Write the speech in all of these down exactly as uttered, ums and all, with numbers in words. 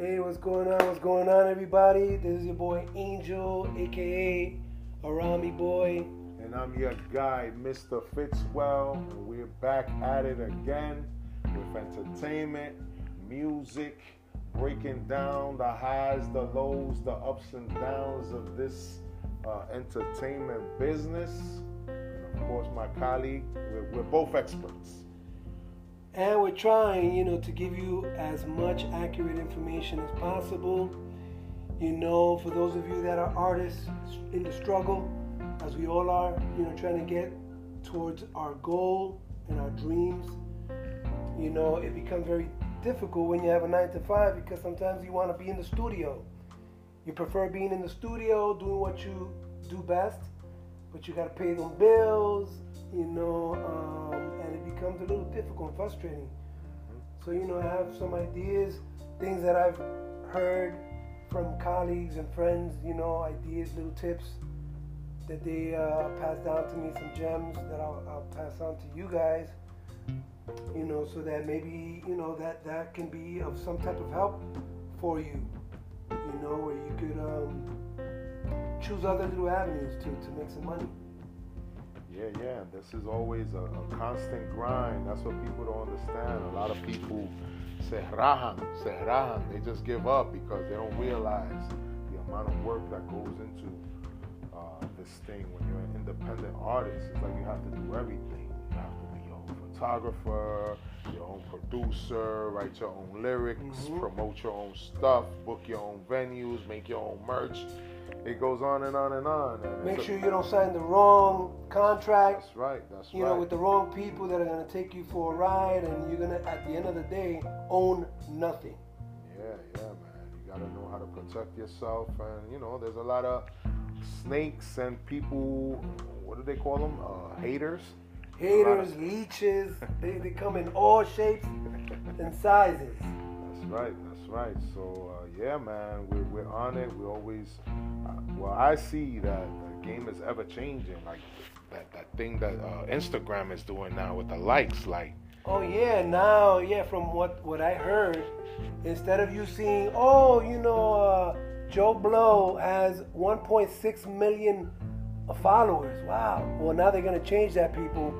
Hey, what's going on? What's going on, everybody? This is your boy Angel, aka Arami Boy. And I'm your guy, Mister Fitzwell. And we're back at it again with entertainment, music, breaking down the highs, the lows, the ups and downs of this uh, entertainment business. And of course, my colleague, we're, we're both experts. And we're trying, you know, to give you as much accurate information as possible. You know, for those of you that are artists in the struggle, as we all are, you know, trying to get towards our goal and our dreams. You know, it becomes very difficult when you have a nine to five because sometimes you want to be in the studio. You prefer being in the studio, doing what you do best, but you got to pay them bills, you know, um, and it becomes a little difficult and frustrating. So, you know, I have some ideas, things that I've heard from colleagues and friends, you know, ideas, little tips that they uh, passed down to me, some gems that I'll, I'll pass on to you guys, you know, so that maybe, you know, that, that can be of some type of help for you, you know, where you could um, choose other little avenues to, to make some money. Yeah, yeah, this is always a, a constant grind. That's what people don't understand. A lot of people se rajan, se rajan. They just give up because they don't realize the amount of work that goes into uh, this thing. When you're an independent artist, it's like you have to do everything. You have to be your own photographer, your own producer, write your own lyrics, mm-hmm. promote your own stuff, book your own venues, make your own merch. It goes on and on and on. And Make sure a, you don't sign the wrong contract. That's right. That's you right. You know, with the wrong people that are going to take you for a ride, and you're going to, at the end of the day, own nothing. Yeah, yeah, man. You got to know how to protect yourself. And, you know, there's a lot of snakes and people, what do they call them? Uh, haters? Haters, of, leeches. they, they come in all shapes and sizes. That's right. That's right. So, uh, yeah, man, we're, we're on it. We always... Well, I see that the game is ever changing, like that, that thing that uh, Instagram is doing now with the likes, like. Oh yeah, now yeah. From what, what I heard, instead of you seeing, oh, you know, uh, Joe Blow has one point six million followers. Wow. Well, now they're gonna change that, people.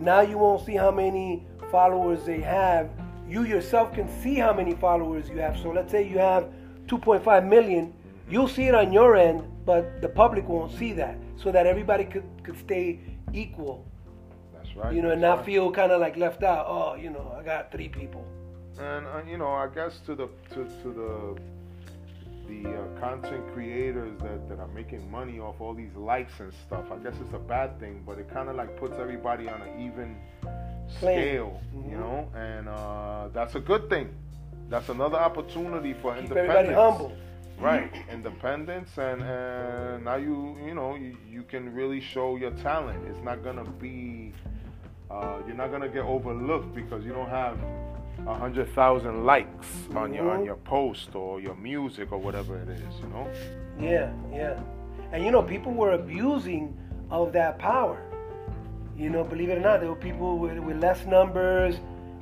Now you won't see how many followers they have. You yourself can see how many followers you have. So let's say you have two point five million. You'll see it on your end, but the public won't see that, so that everybody could, could stay equal. That's right. You know, and not right. feel kind of like left out. Oh, you know, I got three people. And uh, you know, I guess to the to, to the the uh, content creators that, that are making money off all these likes and stuff, I guess it's a bad thing, but it kind of like puts everybody on an even Plain. scale, mm-hmm. you know, and uh, that's a good thing. That's another opportunity for Keep independence. Everybody humble. Right, independence, and, and now you you know you, you can really show your talent. It's not gonna be, uh, you're not gonna get overlooked because you don't have a hundred thousand likes on your on your post or your music or whatever it is, you know. Yeah, yeah, and you know people were abusing of that power. You know, believe it or not, there were people with, with less numbers,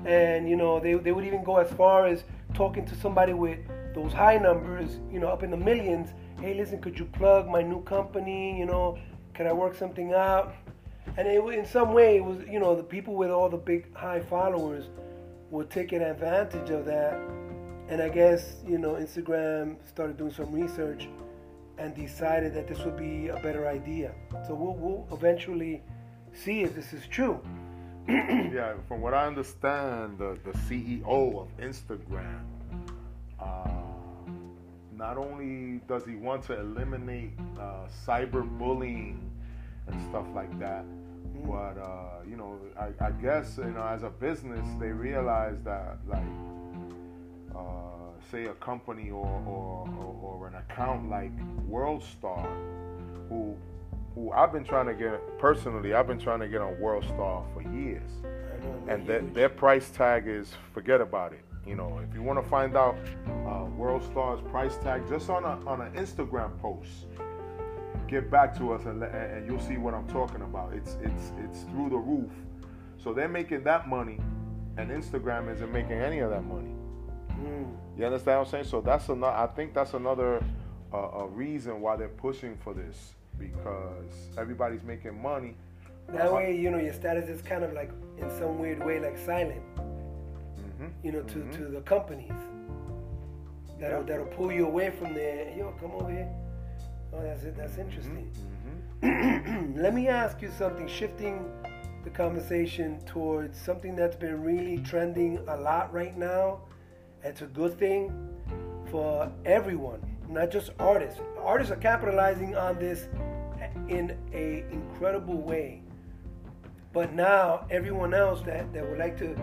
and you know they they would even go as far as talking to somebody with those high numbers, you know, up in the millions. Hey, listen, could you plug my new company? You know, could I work something out? And it, in some way, it was, you know, the people with all the big high followers were taking advantage of that. And I guess, you know, Instagram started doing some research and decided that this would be a better idea. So we'll, we'll eventually see if this is true. Yeah, from what I understand, the, the C E O of Instagram, uh, not only does he want to eliminate uh, cyberbullying and stuff like that, but uh, you know, I, I guess you know, as a business, they realize that, like, uh, say a company or, or, or, or an account like Worldstar, who who I've been trying to get personally, I've been trying to get on Worldstar for years, and their, their price tag is forget about it. You know, if you want to find out uh, Worldstar's price tag, just on a on an Instagram post, get back to us and, and you'll see what I'm talking about. It's it's it's through the roof. So they're making that money, and Instagram isn't making any of that money. Mm. You understand what I'm saying? So that's another. I think that's another uh, a reason why they're pushing for this, because everybody's making money. That way, you know, your status is kind of like in some weird way like silent. Mm-hmm. You know, to, mm-hmm. to the companies that'll yep. that'll pull you away from there. Yo, come over here. Oh, that's it. That's interesting. Mm-hmm. Let me ask you something. Shifting the conversation towards something that's been really trending a lot right now. It's a good thing for everyone, not just artists. Artists are capitalizing on this in a incredible way. But now everyone else that, that would like to,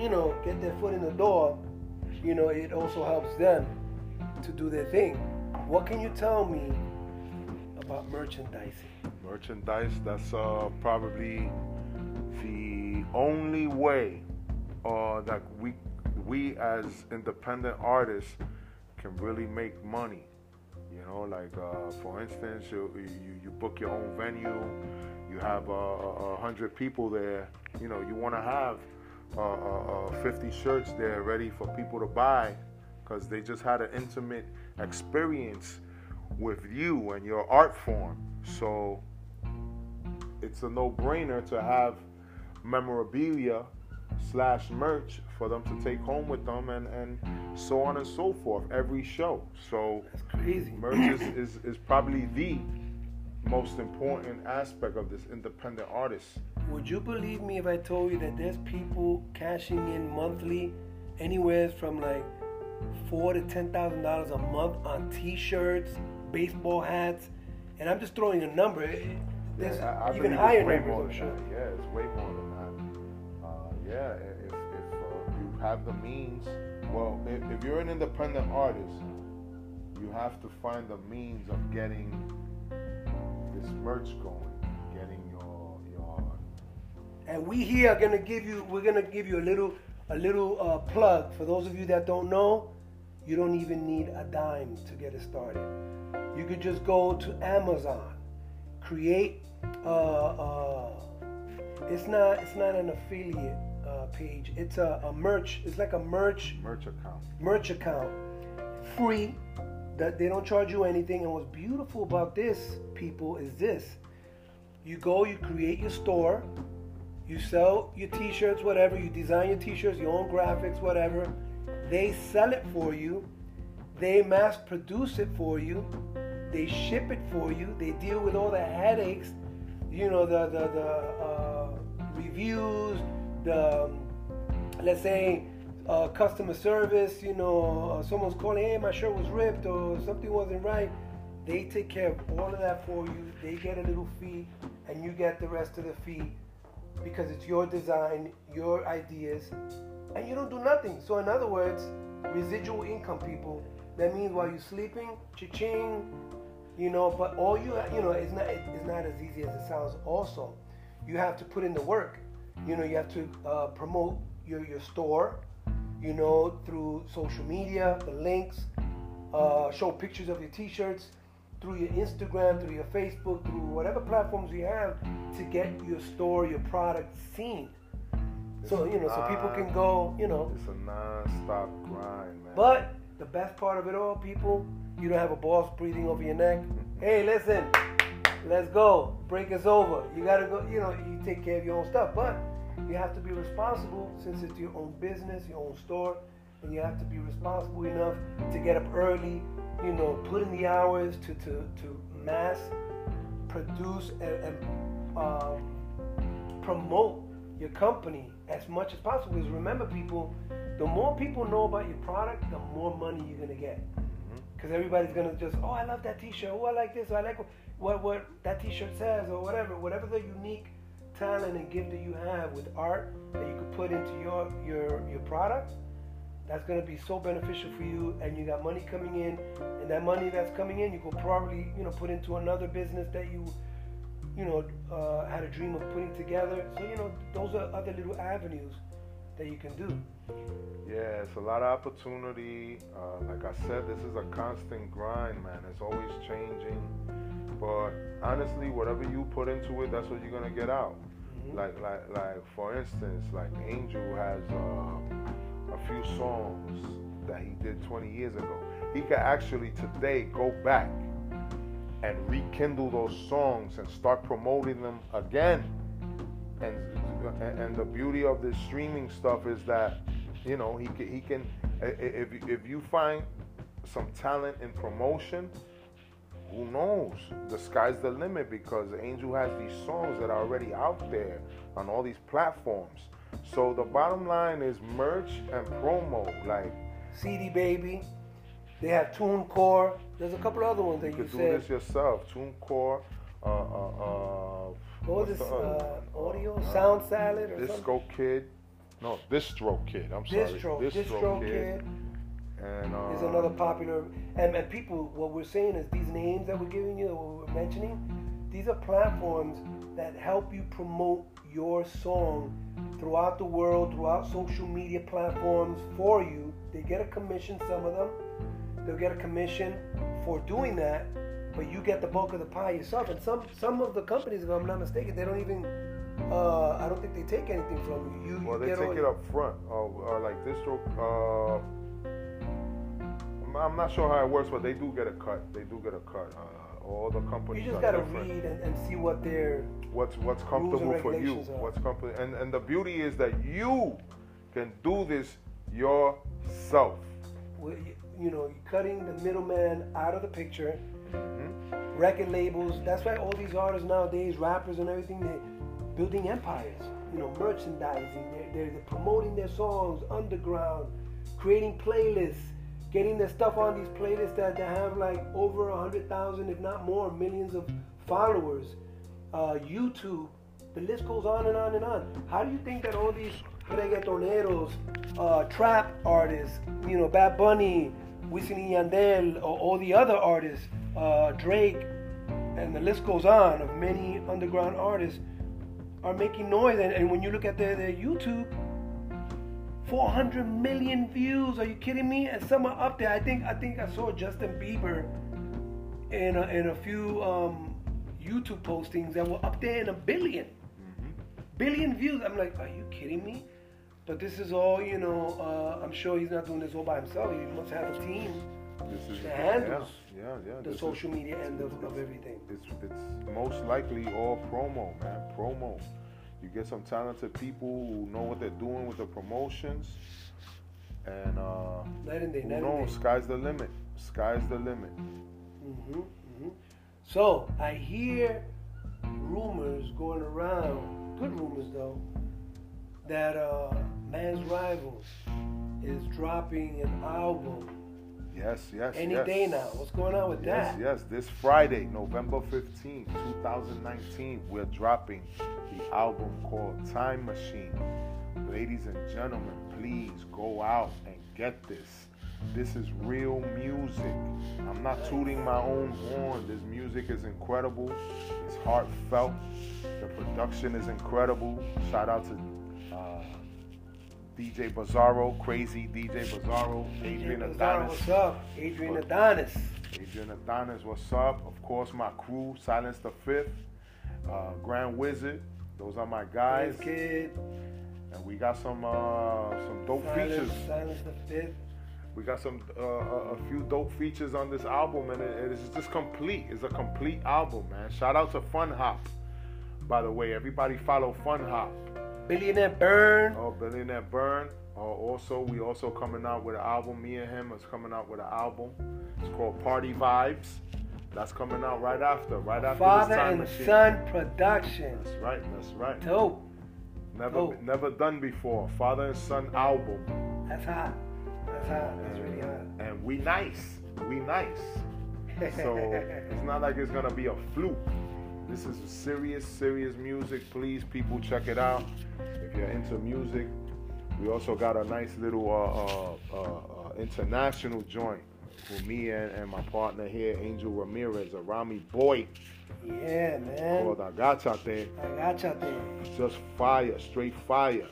you know, get their foot in the door, you know, it also helps them to do their thing. What can you tell me about merchandising? Merchandise, that's uh, probably the only way uh, that we we as independent artists can really make money. You know, like uh, for instance, you, you you book your own venue, you have a uh, hundred people there. You know, you want to have uh, uh, fifty shirts there ready for people to buy, because they just had an intimate experience with you and your art form. So it's a no-brainer to have memorabilia slash merch for them to take home with them, and, and so on and so forth every show. So that's crazy. Merch is, is, is probably the most important aspect of this independent artist. Would you believe me if I told you that there's people cashing in monthly anywhere from like four to ten thousand dollars a month on t-shirts, baseball hats? And I'm just throwing a number. There's yeah, I, I even higher numbers, I'm sure. Yeah, it's way more than that. Uh, yeah, if, if uh, you have the means, well, if, if you're an independent artist, you have to find the means of getting this merch going, getting your your. And we here are gonna give you. We're gonna give you a little a little uh, plug for those of you that don't know. You don't even need a dime to get it started. You could just go to Amazon, create. Uh, uh, it's not. It's not an affiliate uh, page. It's a, a merch. It's like a merch. Merch account. Merch account, free. That they don't charge you anything. And what's beautiful about this, people, is this: you go, you create your store, you sell your T-shirts, whatever. You design your T-shirts, your own graphics, whatever. They sell it for you. They mass produce it for you. They ship it for you. They deal with all the headaches, you know, the the, the uh, reviews, the um, let's say uh, customer service. You know, uh, someone's calling, hey, my shirt was ripped or something wasn't right. They take care of all of that for you. They get a little fee, and you get the rest of the fee because it's your design, your ideas, and you don't do nothing. So in other words, residual income, people. That means while you're sleeping, cha-ching, you know, but all you, you know, it's not, it's not as easy as it sounds also. You have to put in the work. You know, you have to uh, promote your, your store, you know, through social media, the links, uh, show pictures of your T-shirts, through your Instagram, through your Facebook, through whatever platforms you have to get your store, your product seen. So, you know, so people can go, you know. It's a non-stop grind, man. But the best part of it all, people, you don't have a boss breathing over your neck. Hey, listen, let's go. Break is over. You got to go, you know, you take care of your own stuff. But you have to be responsible, since it's your own business, your own store. And you have to be responsible enough to get up early, you know, put in the hours to, to, to mass produce and, and um, promote your company as much as possible. Because remember, people, the more people know about your product, the more money you're gonna get. Because mm-hmm. everybody's gonna just, oh, I love that T-shirt. Oh, I like this. Or I like what what that T-shirt says, or whatever. Whatever the unique talent and gift that you have with art that you can put into your your your product, that's gonna be so beneficial for you. And you got money coming in, and that money that's coming in, you could probably, you know, put into another business that you. you know, uh, had a dream of putting together. So, you know, those are other little avenues that you can do. Yeah, it's a lot of opportunity. Uh, like I said, this is a constant grind, man. It's always changing. But honestly, whatever you put into it, that's what you're going to get out. Mm-hmm. Like, like, like, for instance, like Angel has uh, a few songs that he did twenty years ago. He could actually today go back and rekindle those songs and start promoting them again. And and the beauty of this streaming stuff is that, you know, he can, he can if if you find some talent in promotion, who knows? The sky's the limit, because Angel has these songs that are already out there on all these platforms. So the bottom line is merch and promo, like C D Baby. They have TuneCore. There's a couple other ones that you, you could said. do this yourself. TuneCore. Uh, uh, uh, what was this? Uh, audio uh, Sound Salad or Disco something? Kid. No, Distro Kid. I'm Distro, sorry. Distro, Distro Kid. Kid. And, uh, is another popular, and, and people, what we're saying is these names that we're giving you, what we're mentioning, these are platforms that help you promote your song throughout the world, throughout social media platforms for you. They get a commission, some of them, they'll get a commission for doing that, but you get the bulk of the pie yourself. And some, some of the companies, if I'm not mistaken, they don't even, uh, I don't think they take anything from you. you well, you they take it your... up front, uh, uh, like Distro, uh, I'm not sure how it works, but they do get a cut. They do get a cut. Uh, all the companies. You just gotta different. read and, and see what their what's what's comfortable for you. Are. What's comfortable, and and the beauty is that you can do this yourself. Well, you, you know, you're cutting the middleman out of the picture. Mm-hmm. Record labels. That's why all these artists nowadays, rappers and everything, they're building empires. You know, merchandising. They're they're, they're promoting their songs underground, creating playlists. Getting the stuff on these playlists that, that have like over one hundred thousand, if not more, millions of followers. Uh, YouTube, the list goes on and on and on. How do you think that all these reggaetoneros, uh, trap artists, you know, Bad Bunny, Wisin y Yandel, or all the other artists, uh, Drake, and the list goes on of many underground artists, are making noise? And, and when you look at their, their YouTube, four hundred million views. Are you kidding me? And some are up there. I think I think I saw Justin Bieber in a, in a few um, YouTube postings that were up there in a billion. Mm-hmm. Billion views. I'm like, are you kidding me? But this is all, you know, uh, I'm sure he's not doing this all by himself. He must have a team this is, that handles yeah, yeah, yeah, the this social is, media end of, of everything. It's, it's most likely all promo, man. Promo. You get some talented people who know what they're doing with the promotions, and uh, night and day, who night knows, and day. Sky's the limit. Sky's the limit. Mm-hmm, mm-hmm. So I hear rumors going around, good rumors though, that uh, Man's Rivals is dropping an album. Yes, yes, Any yes. day now. What's going on with yes, that? Yes, yes. This Friday, November fifteenth, twenty nineteen, we're dropping the album called Time Machine. Ladies and gentlemen, please go out and get this. This is real music. I'm not tooting my own horn. This music is incredible. It's heartfelt. The production is incredible. Shout out to... Uh, D J Bizarro, crazy D J Bizarro, Adrian Adonis. Bizarro, what's up? Adrian Adonis. Adrian Adonis, what's up? Of course, my crew, Silence the Fifth, uh, Grand Wizard. Those are my guys. Yes, kid. And we got some uh, some dope Silence, features. Silence the Fifth. We got some uh, a, a few dope features on this album, and it, it is just complete. It's a complete album, man. Shout out to Fun Hop, by the way. Everybody follow Fun Hop. Billionaire Byrne. Oh, Billionaire Byrne. Uh, also, we also coming out with an album. Me and him is coming out with an album. It's called Party Vibes. That's coming out right after. Right after Father and Son Productions. That's right. That's right. Dope. Never, Dope. never done before. Father and Son album. That's hot. That's hot. That's and, really hot. And we nice. We nice. So it's not like it's gonna be a fluke. This is serious, serious music. Please, people, check it out if you're into music. We also got a nice little uh, uh, uh, uh, international joint with me and, and my partner here, Angel Ramirez, Arami Boy. Yeah, man. Called Agachate. Agachate. Just fire, straight fire.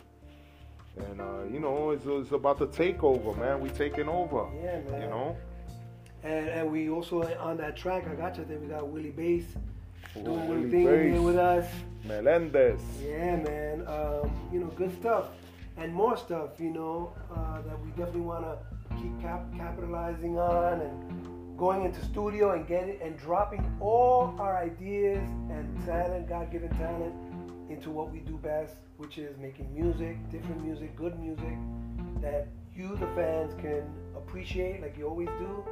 And, uh, you know, it's, it's about the takeover, man. We taking over. Yeah, man. You know? And, and we also, on that track, Agachate, we got Willie Bass. Doing Willie thing here with us, Melendez. Yeah, man. Um, you know, good stuff. and more stuff, you know, uh, that we definitely want to keep cap capitalizing on, and going into studio and getting and dropping all our ideas and talent, God-given talent, into what we do best, which is making music, different music, good music that you, the fans, can appreciate like you always do.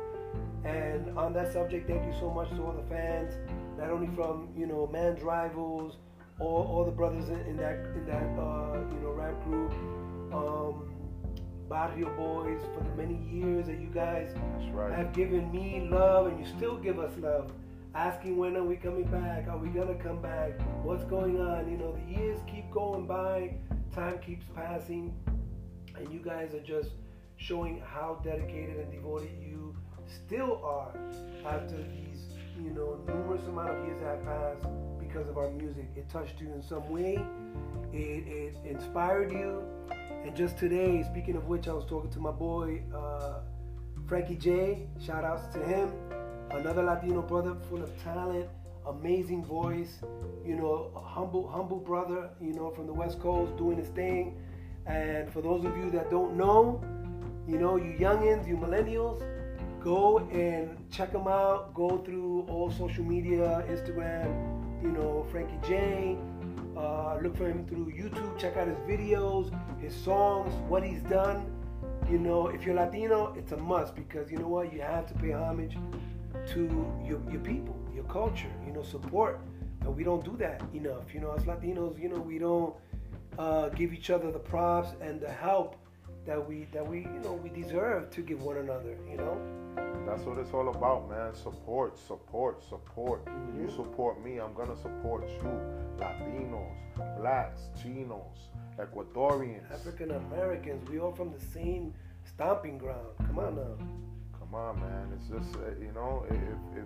And on that subject, thank you so much to all the fans, not only from, you know, Man's Rivals, all, all the brothers in, in that in that uh, you know, rap group, um, Barrio Boys, for the many years that you guys That's right. have given me love, and you still give us love, asking when are we coming back, are we gonna come back, what's going on. You know, the years keep going by, time keeps passing, and you guys are just showing how dedicated and devoted you still are after these, you know, numerous amount of years that have passed because of our music. It touched you in some way, it, it inspired you. And just today, speaking of which, I was talking to my boy, uh, Frankie J, shout outs to him, another Latino brother full of talent, amazing voice, you know, humble, humble brother, you know, from the West Coast, doing his thing. And for those of you that don't know, you know, you youngins, you millennials, go and check them out. Go through all social media, Instagram, you know, Frankie J. Uh, look for him through YouTube. Check out his videos, his songs, what he's done. You know, if you're Latino, it's a must, because you know what? You have to pay homage to your, your people, your culture, you know, support. And we don't do that enough. You know, as Latinos, you know, we don't uh, give each other the props and the help that we, that we, you know, we deserve to give one another, you know? That's what it's all about, man. Support, support, support. Mm-hmm. You support me, I'm gonna support you. Latinos, Blacks, Chinos, Ecuadorians, African Americans, we all from the same stomping ground. Come on now. Come on, man. It's just, you know, if,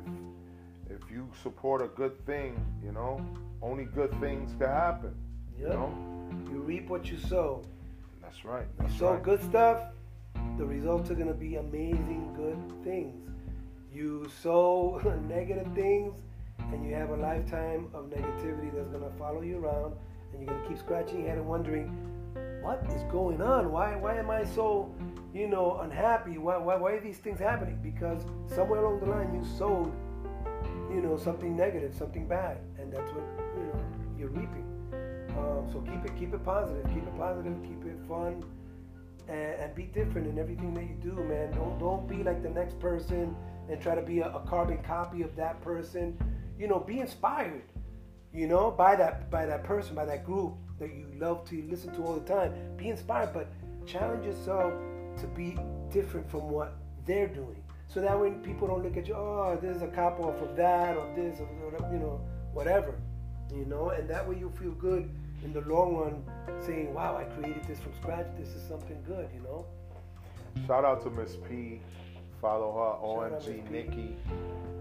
if, if you support a good thing, you know, only good things can happen. Yep. You know? You reap what you sow. That's right. That's you sow right. good stuff, the results are going to be amazing good things. You sow negative things, and you have a lifetime of negativity that's going to follow you around, and you're going to keep scratching your head and wondering, what is going on? Why why am I so, you know, unhappy? Why, why, why are these things happening? Because somewhere along the line you sowed, you know, something negative, something bad, and that's what, you know, you're reaping. Um, so keep it, keep it positive, keep it positive, keep it fun, and, and be different in everything that you do, man. Don't don't be like the next person and try to be a, a carbon copy of that person. You know, be inspired, you know, by that by that person, by that group that you love to listen to all the time. Be inspired, but challenge yourself to be different from what they're doing. So that way people don't look at you, oh, this is a cop off of that or this or you know, whatever. You know, and that way you feel good in the long run, saying, wow, I created this from scratch, this is something good, you know. Shout out to Miss P, follow her, Shout O M G Nikki,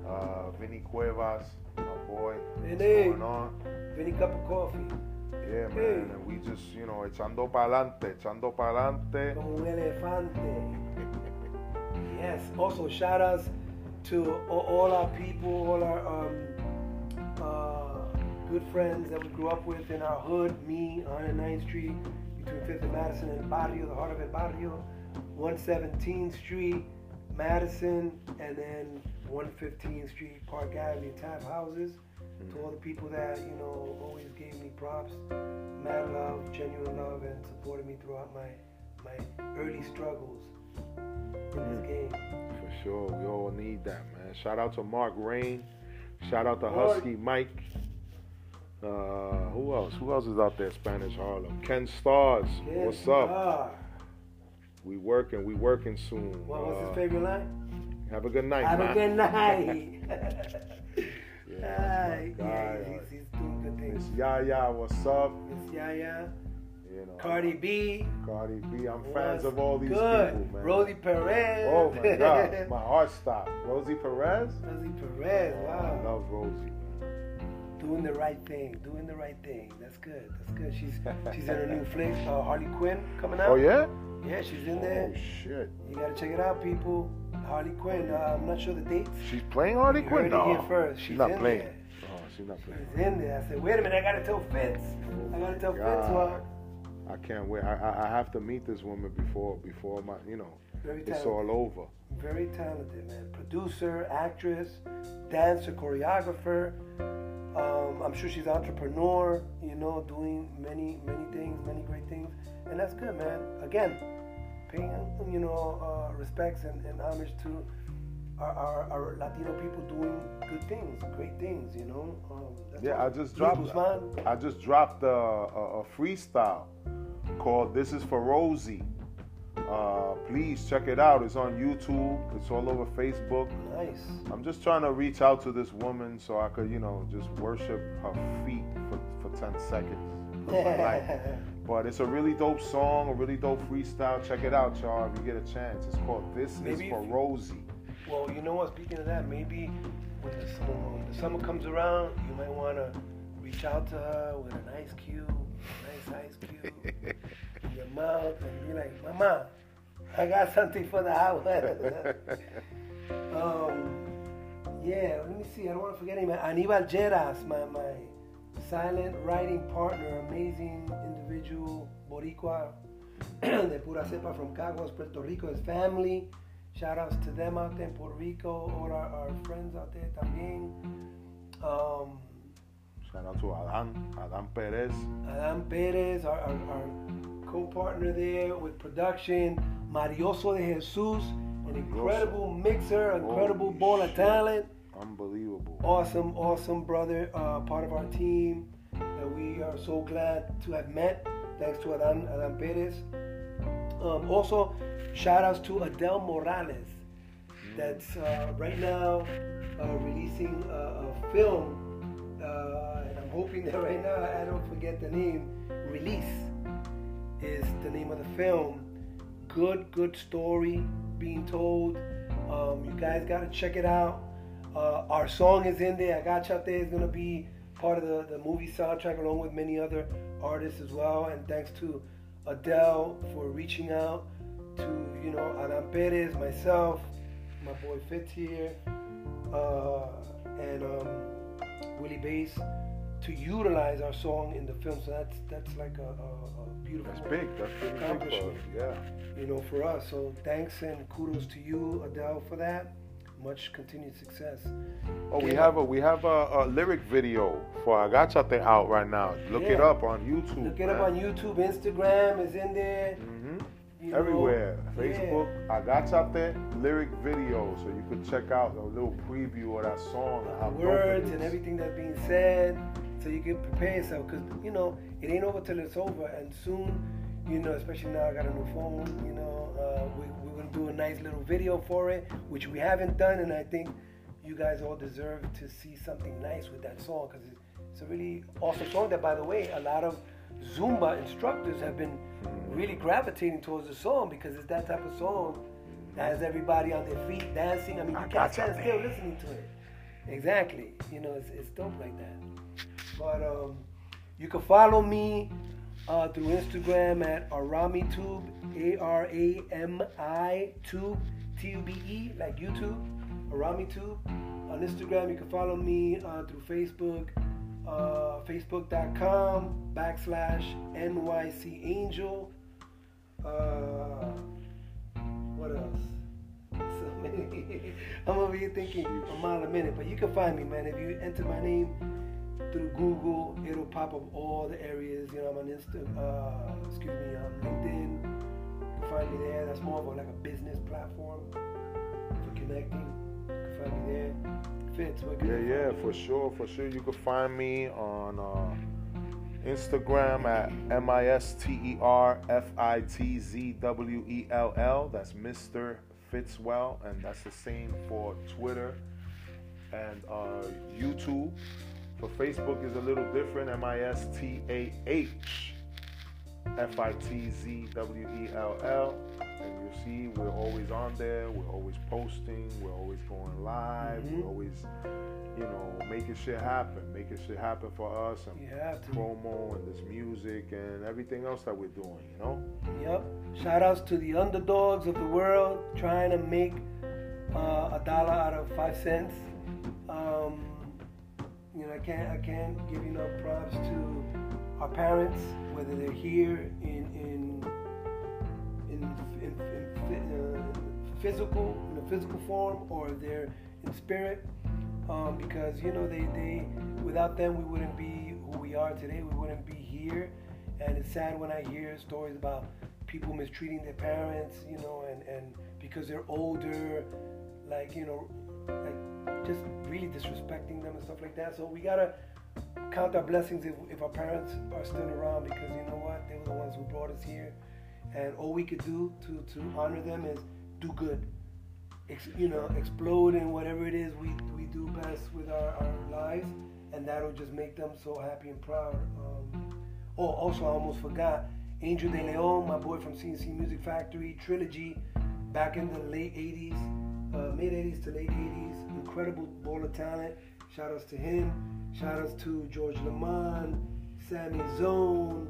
uh, Vinny Cuevas, my boy, what's going on? Vinny Cup of Coffee. Yeah, man, hey. And we just, you know, echando pa'lante, echando pa'lante. Como un elefante. Yes, also shout outs to all our people, all our um, uh, good friends that we grew up with in our hood, me, one hundred ninth Street, between fifth and Madison and Barrio, the heart of El Barrio, one seventeenth Street, Madison, and then one fifteenth Street, Park Avenue, Tap Houses. To all the people that, you know, always gave me props, mad love, genuine love, and supported me throughout my, my early struggles in this game. For sure, we all need that, man. Shout out to Mark Rain, shout out to Husky Mike. Uh, who else? Who else is out there? Spanish Harlem. Ken Stars. Ken what's up? Star. We working. We working soon. What was uh, his favorite line? Have a good night. Have man. a good night. yeah, ah, yeah, he's, he's doing good things. Miss Yaya, what's up? Miss Yaya. You know, Cardi B. Cardi B. I'm what's fans of all these good? people, man. Rosie Perez. Oh my God, my heart stopped. Rosie Perez. Rosie Perez. Oh, wow. I love Rosie. Doing the right thing, doing the right thing. That's good. That's good. She's she's in her new flick, uh, Harley Quinn, coming out. Oh yeah? Yeah, she's in there. Oh shit! You gotta check it out, people. Harley Quinn. Uh, I'm not sure the dates. She's playing Harley you Quinn. Heard no. it here first. She's, she's not in playing. There. Oh, she's not playing. She's in there. I said, wait a minute. I gotta tell Fitz. Oh, I gotta tell God. Fitz what. I can't wait. I, I have to meet this woman before before my, you know, it's all over. Very talented, man. Producer, actress, dancer, choreographer. Um, I'm sure she's an entrepreneur, you know, doing many, many things, many great things. And that's good, man. Again, paying, you know, uh, respects and, and homage to our, our, our Latino people doing good things, great things, you know. Um, that's yeah, I just, dropped, I just dropped a, a, a freestyle called This Is For Rosie. Uh, please check it out. It's on YouTube. It's all over Facebook. Nice. I'm just trying to reach out to this woman so I could, you know, just worship her feet for, for ten seconds of my life. But it's a really dope song, a really dope freestyle. Check it out, y'all, if you get a chance. It's called This maybe Is For Rosie. Well, you know what? Speaking of that, maybe when the summer, when the summer comes around, you might want to reach out to her with an ice cube, a nice ice cube. Your mouth and be like, Mama, I got something for the house. um, yeah, let me see. I don't want to forget him. Anibal Lleras, my, my silent writing partner, amazing individual, Boricua, de pura cepa from Caguas, Puerto Rico, his family. Shout outs to them out there in Puerto Rico, or our, our friends out there también. Um, Shout out to Adam, Adam Perez. Adam Perez, our, our, our co-partner there with production, Marioso de Jesus, an incredible mixer, incredible Holy ball shit. Of talent. Unbelievable. Awesome, awesome brother, uh, part of our team that we are so glad to have met. Thanks to Adam, Adam Perez. Um, also, shout outs to Adel Morales, that's uh, right now uh, releasing a, a film, uh, and I'm hoping that right now I don't forget the name. Release is the name of the film. Good, good story being told. Um, you guys gotta check it out. Uh, our song is in there. Agachate is gonna be part of the, the movie soundtrack along with many other artists as well. And thanks to Adele for reaching out to, you know, Adam Perez, myself, my boy Fitz here, uh, and um, Willie Bass, to utilize our song in the film. So that's that's like a, a, a beautiful that's big. That's big accomplishment. Big, yeah. You know, for us. So thanks and kudos to you, Adele, for that. Much continued success. Oh, yeah. we have a we have a, a lyric video for Agachate out right now. Look yeah. it up on YouTube. Look it man. up on YouTube. Instagram is in there. Mm-hmm. You Everywhere. Know, Facebook, yeah. Agachate lyric video. So you could check out a little preview of that song. How words and everything that's being said. So you can prepare yourself, because, you know, it ain't over till it's over. And soon, you know, especially now I got a new phone, you know, uh, we, we're going to do a nice little video for it, which we haven't done. And I think you guys all deserve to see something nice with that song, because it's, it's a really awesome song that, by the way, a lot of Zumba instructors have been really gravitating towards the song, because it's that type of song that has everybody on their feet dancing. I mean, you can't stand still listening to it. Exactly. You know, it's, it's dope like that. But um, you can follow me uh, through Instagram at Aramitube, A R A M I Tube, T U B E, like YouTube, Aramitube. On Instagram, you can follow me uh, through Facebook, uh, facebook.com backslash NYCAngel. Uh, what else? So many. I'm over here thinking a mile a minute, but you can find me, man. If you enter my name through Google, it'll pop up all the areas. You know, I'm on Insta, uh, excuse me, on LinkedIn. You can find me there. That's more of a, like a business platform for connecting. You can find me there. Fitz, what can you Yeah, yeah, for sure, for sure. You can find me on uh, Instagram at M I S T E R F I T Z W E L L. That's Mister Fitzwell, and that's the same for Twitter and uh, YouTube. But Facebook is a little different. M I S T A H F I T Z W E L L. And you see, we're always on there. We're always posting. We're always going live. Mm-hmm. We're always, you know, making shit happen. Making shit happen for us. And yeah, promo and this music and everything else that we're doing, you know? Yep. Shout outs to the underdogs of the world trying to make uh, a dollar out of five cents. Um... You know, I can't I can't give enough props to our parents, whether they're here in in in, in, in, in uh, physical in a physical form, or they're in spirit, um, because you know they they without them we wouldn't be who we are today. We wouldn't be here. And it's sad when I hear stories about people mistreating their parents, you know, and, and because they're older, like, you know, like just really disrespecting them and stuff like that. So we gotta count our blessings if, if our parents are still around, because you know what, they were the ones who brought us here, and all we could do to, to honor them is do good, Ex, you know, explode in whatever it is we, we do best with our, our lives, and that'll just make them so happy and proud. Um, oh, also I almost forgot, Angel De Leon, my boy from C and C Music Factory Trilogy, back in the late eighties, uh, mid eighties to late eighties, incredible ball of talent. Shout outs to him. Shout outs to George Lamont, Sammy Zone,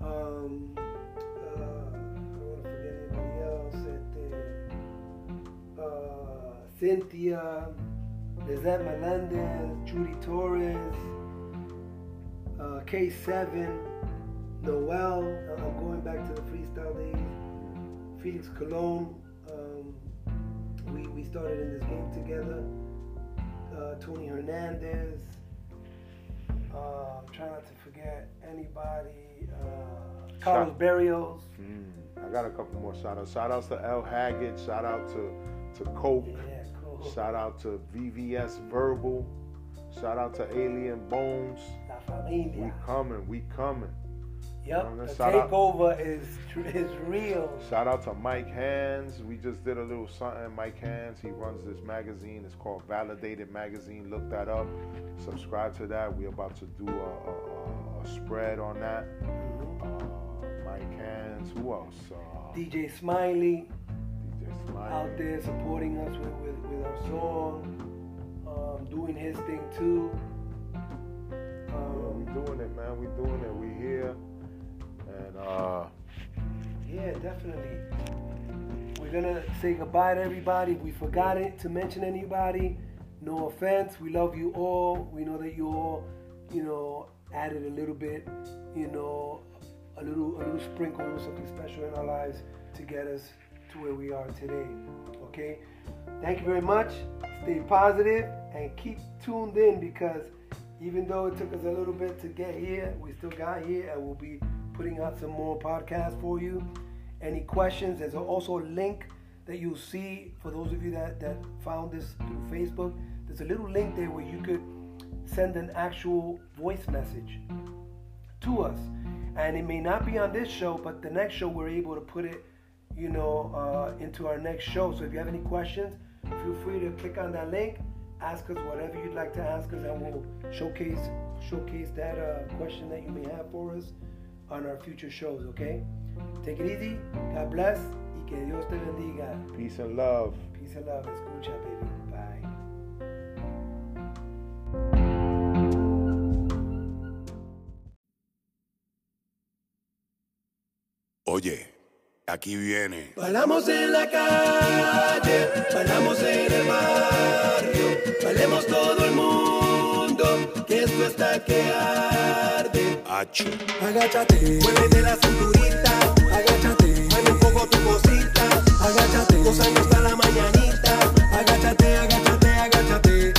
um, uh, I don't want to forget anybody else, at the, uh, Cynthia, Lizette Melendez, Judy Torres, uh, K seven, Noel, uh, I'm going back to the freestyle days, Felix Colon, um, we, we started in this game together, uh, Tony Hernandez. Uh, I'm trying not to forget anybody. Uh, Carlos shout- Barrios. Mm, I got a couple more shout outs. Shout outs to L. Haggard. Shout out to, to Coke. Yeah, cool. Shout out to V V S Verbal. Shout out to Alien Bones. La Familia. We coming. We coming. Yep. You know, the takeover out- is, is real. Shout out to Mike Hands. We just did a little something. Mike Hands, he runs this magazine. It's called Validated Magazine. Look that up. Subscribe to that. We're about to do a, a, a spread on that. Uh, Mike Hands. Who else? Uh, D J Smiley. D J Smiley. Out there supporting us with, with, with our song. Um, doing his thing too. Um, yeah, we're doing it, man. We're doing it. We're here. And, uh, yeah, definitely. We're gonna say goodbye to everybody. If we forgot it to mention anybody, no offense. We love you all. We know that you all, you know, added a little bit, you know, a little, a little sprinkle or something special in our lives to get us to where we are today. Okay. Thank you very much. Stay positive and keep tuned in, because even though it took us a little bit to get here, we still got here, and we'll be putting out some more podcasts for you. Any questions? There's also a link that you'll see for those of you that, that found this through Facebook. There's a little link there where you could send an actual voice message to us. And it may not be on this show, but the next show we're able to put it, you know, uh, into our next show. So if you have any questions, feel free to click on that link. Ask us whatever you'd like to ask us, and we'll showcase, showcase that uh, question that you may have for us on our future shows, okay? Take it easy. God bless. Y que Dios te bendiga. Peace and love. Peace and love. Escucha, baby. Bye. Oye, aquí viene. Bailamos en la calle, bailamos en el barrio, bailemos todo el mundo, que esto está que arde. Agáchate, muévete la cinturita, agáchate, mueve un poco tu cosita, agáchate, gozando hasta la mañanita, agáchate, agáchate, agáchate,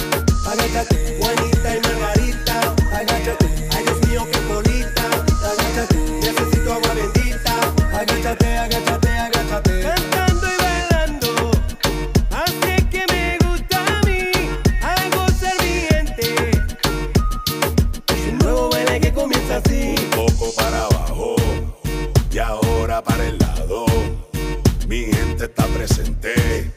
agáchate, Juanita y Margarita, agáchate, ay Dios mío qué bonita, agáchate, necesito agua bendita, agáchate, agáchate, agáchate, cantando y bailando, así que me gusta a mí, algo serviente, es un nuevo baile que comienza así. Para abajo y ahora para el lado, mi gente está presente.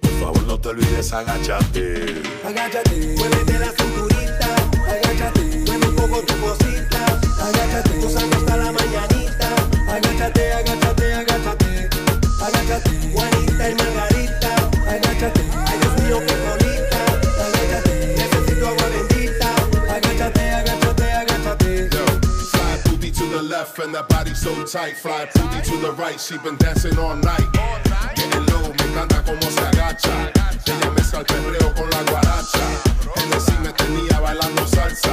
Por favor no te olvides, agáchate. Agáchate, muévete la cinturita, agáchate, mueve un poco tu cosita, agáchate, gozando hasta la mañanita, agáchate, agáchate, agáchate, agáchate, Juanita y Margarita, agáchate, ay Dios mío qué bonita, agáchate, necesito agua bendita, agáchate, agáchate, agáchate. To the left and that body so tight. Fly booty to the right, she been dancing all night. Getting low, me encanta como se agacha. Ella mezcla el perreo con la guaracha. En el cine tenía bailando salsa.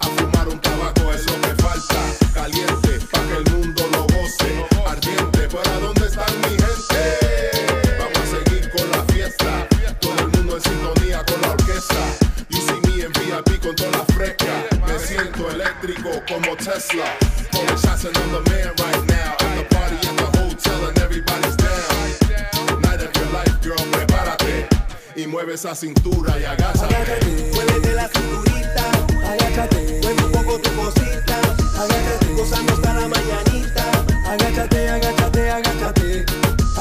A fumar un tabaco es lo que falta. All the shots are on the man right now. I'm the party in the hotel and everybody's down. Night of your life, girl, prepárate. Y mueve esa cintura y agáchate. Agáchate, muévete la cinturita. Agáchate, mueve un poco tu cosita. Agáchate, gozando hasta la mañanita. Agáchate, agáchate, agáchate.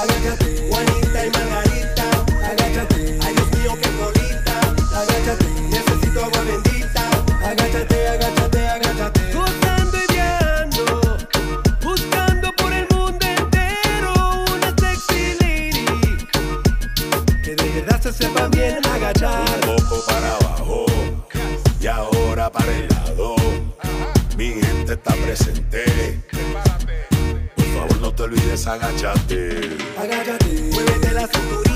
Agáchate, Juanita y Margarita. Agáchate, ay Dios mío, qué colita. Agáchate, necesito agua bendita. Agáchate, agáchate, agáchate. Gozando y viajando, buscando por el mundo entero una sexy lady que de verdad se sepa bien agachar. Un poco para abajo y ahora para el lado. Mi gente está presente. Por favor no te olvides, agáchate. Agáchate, muévete la cintura.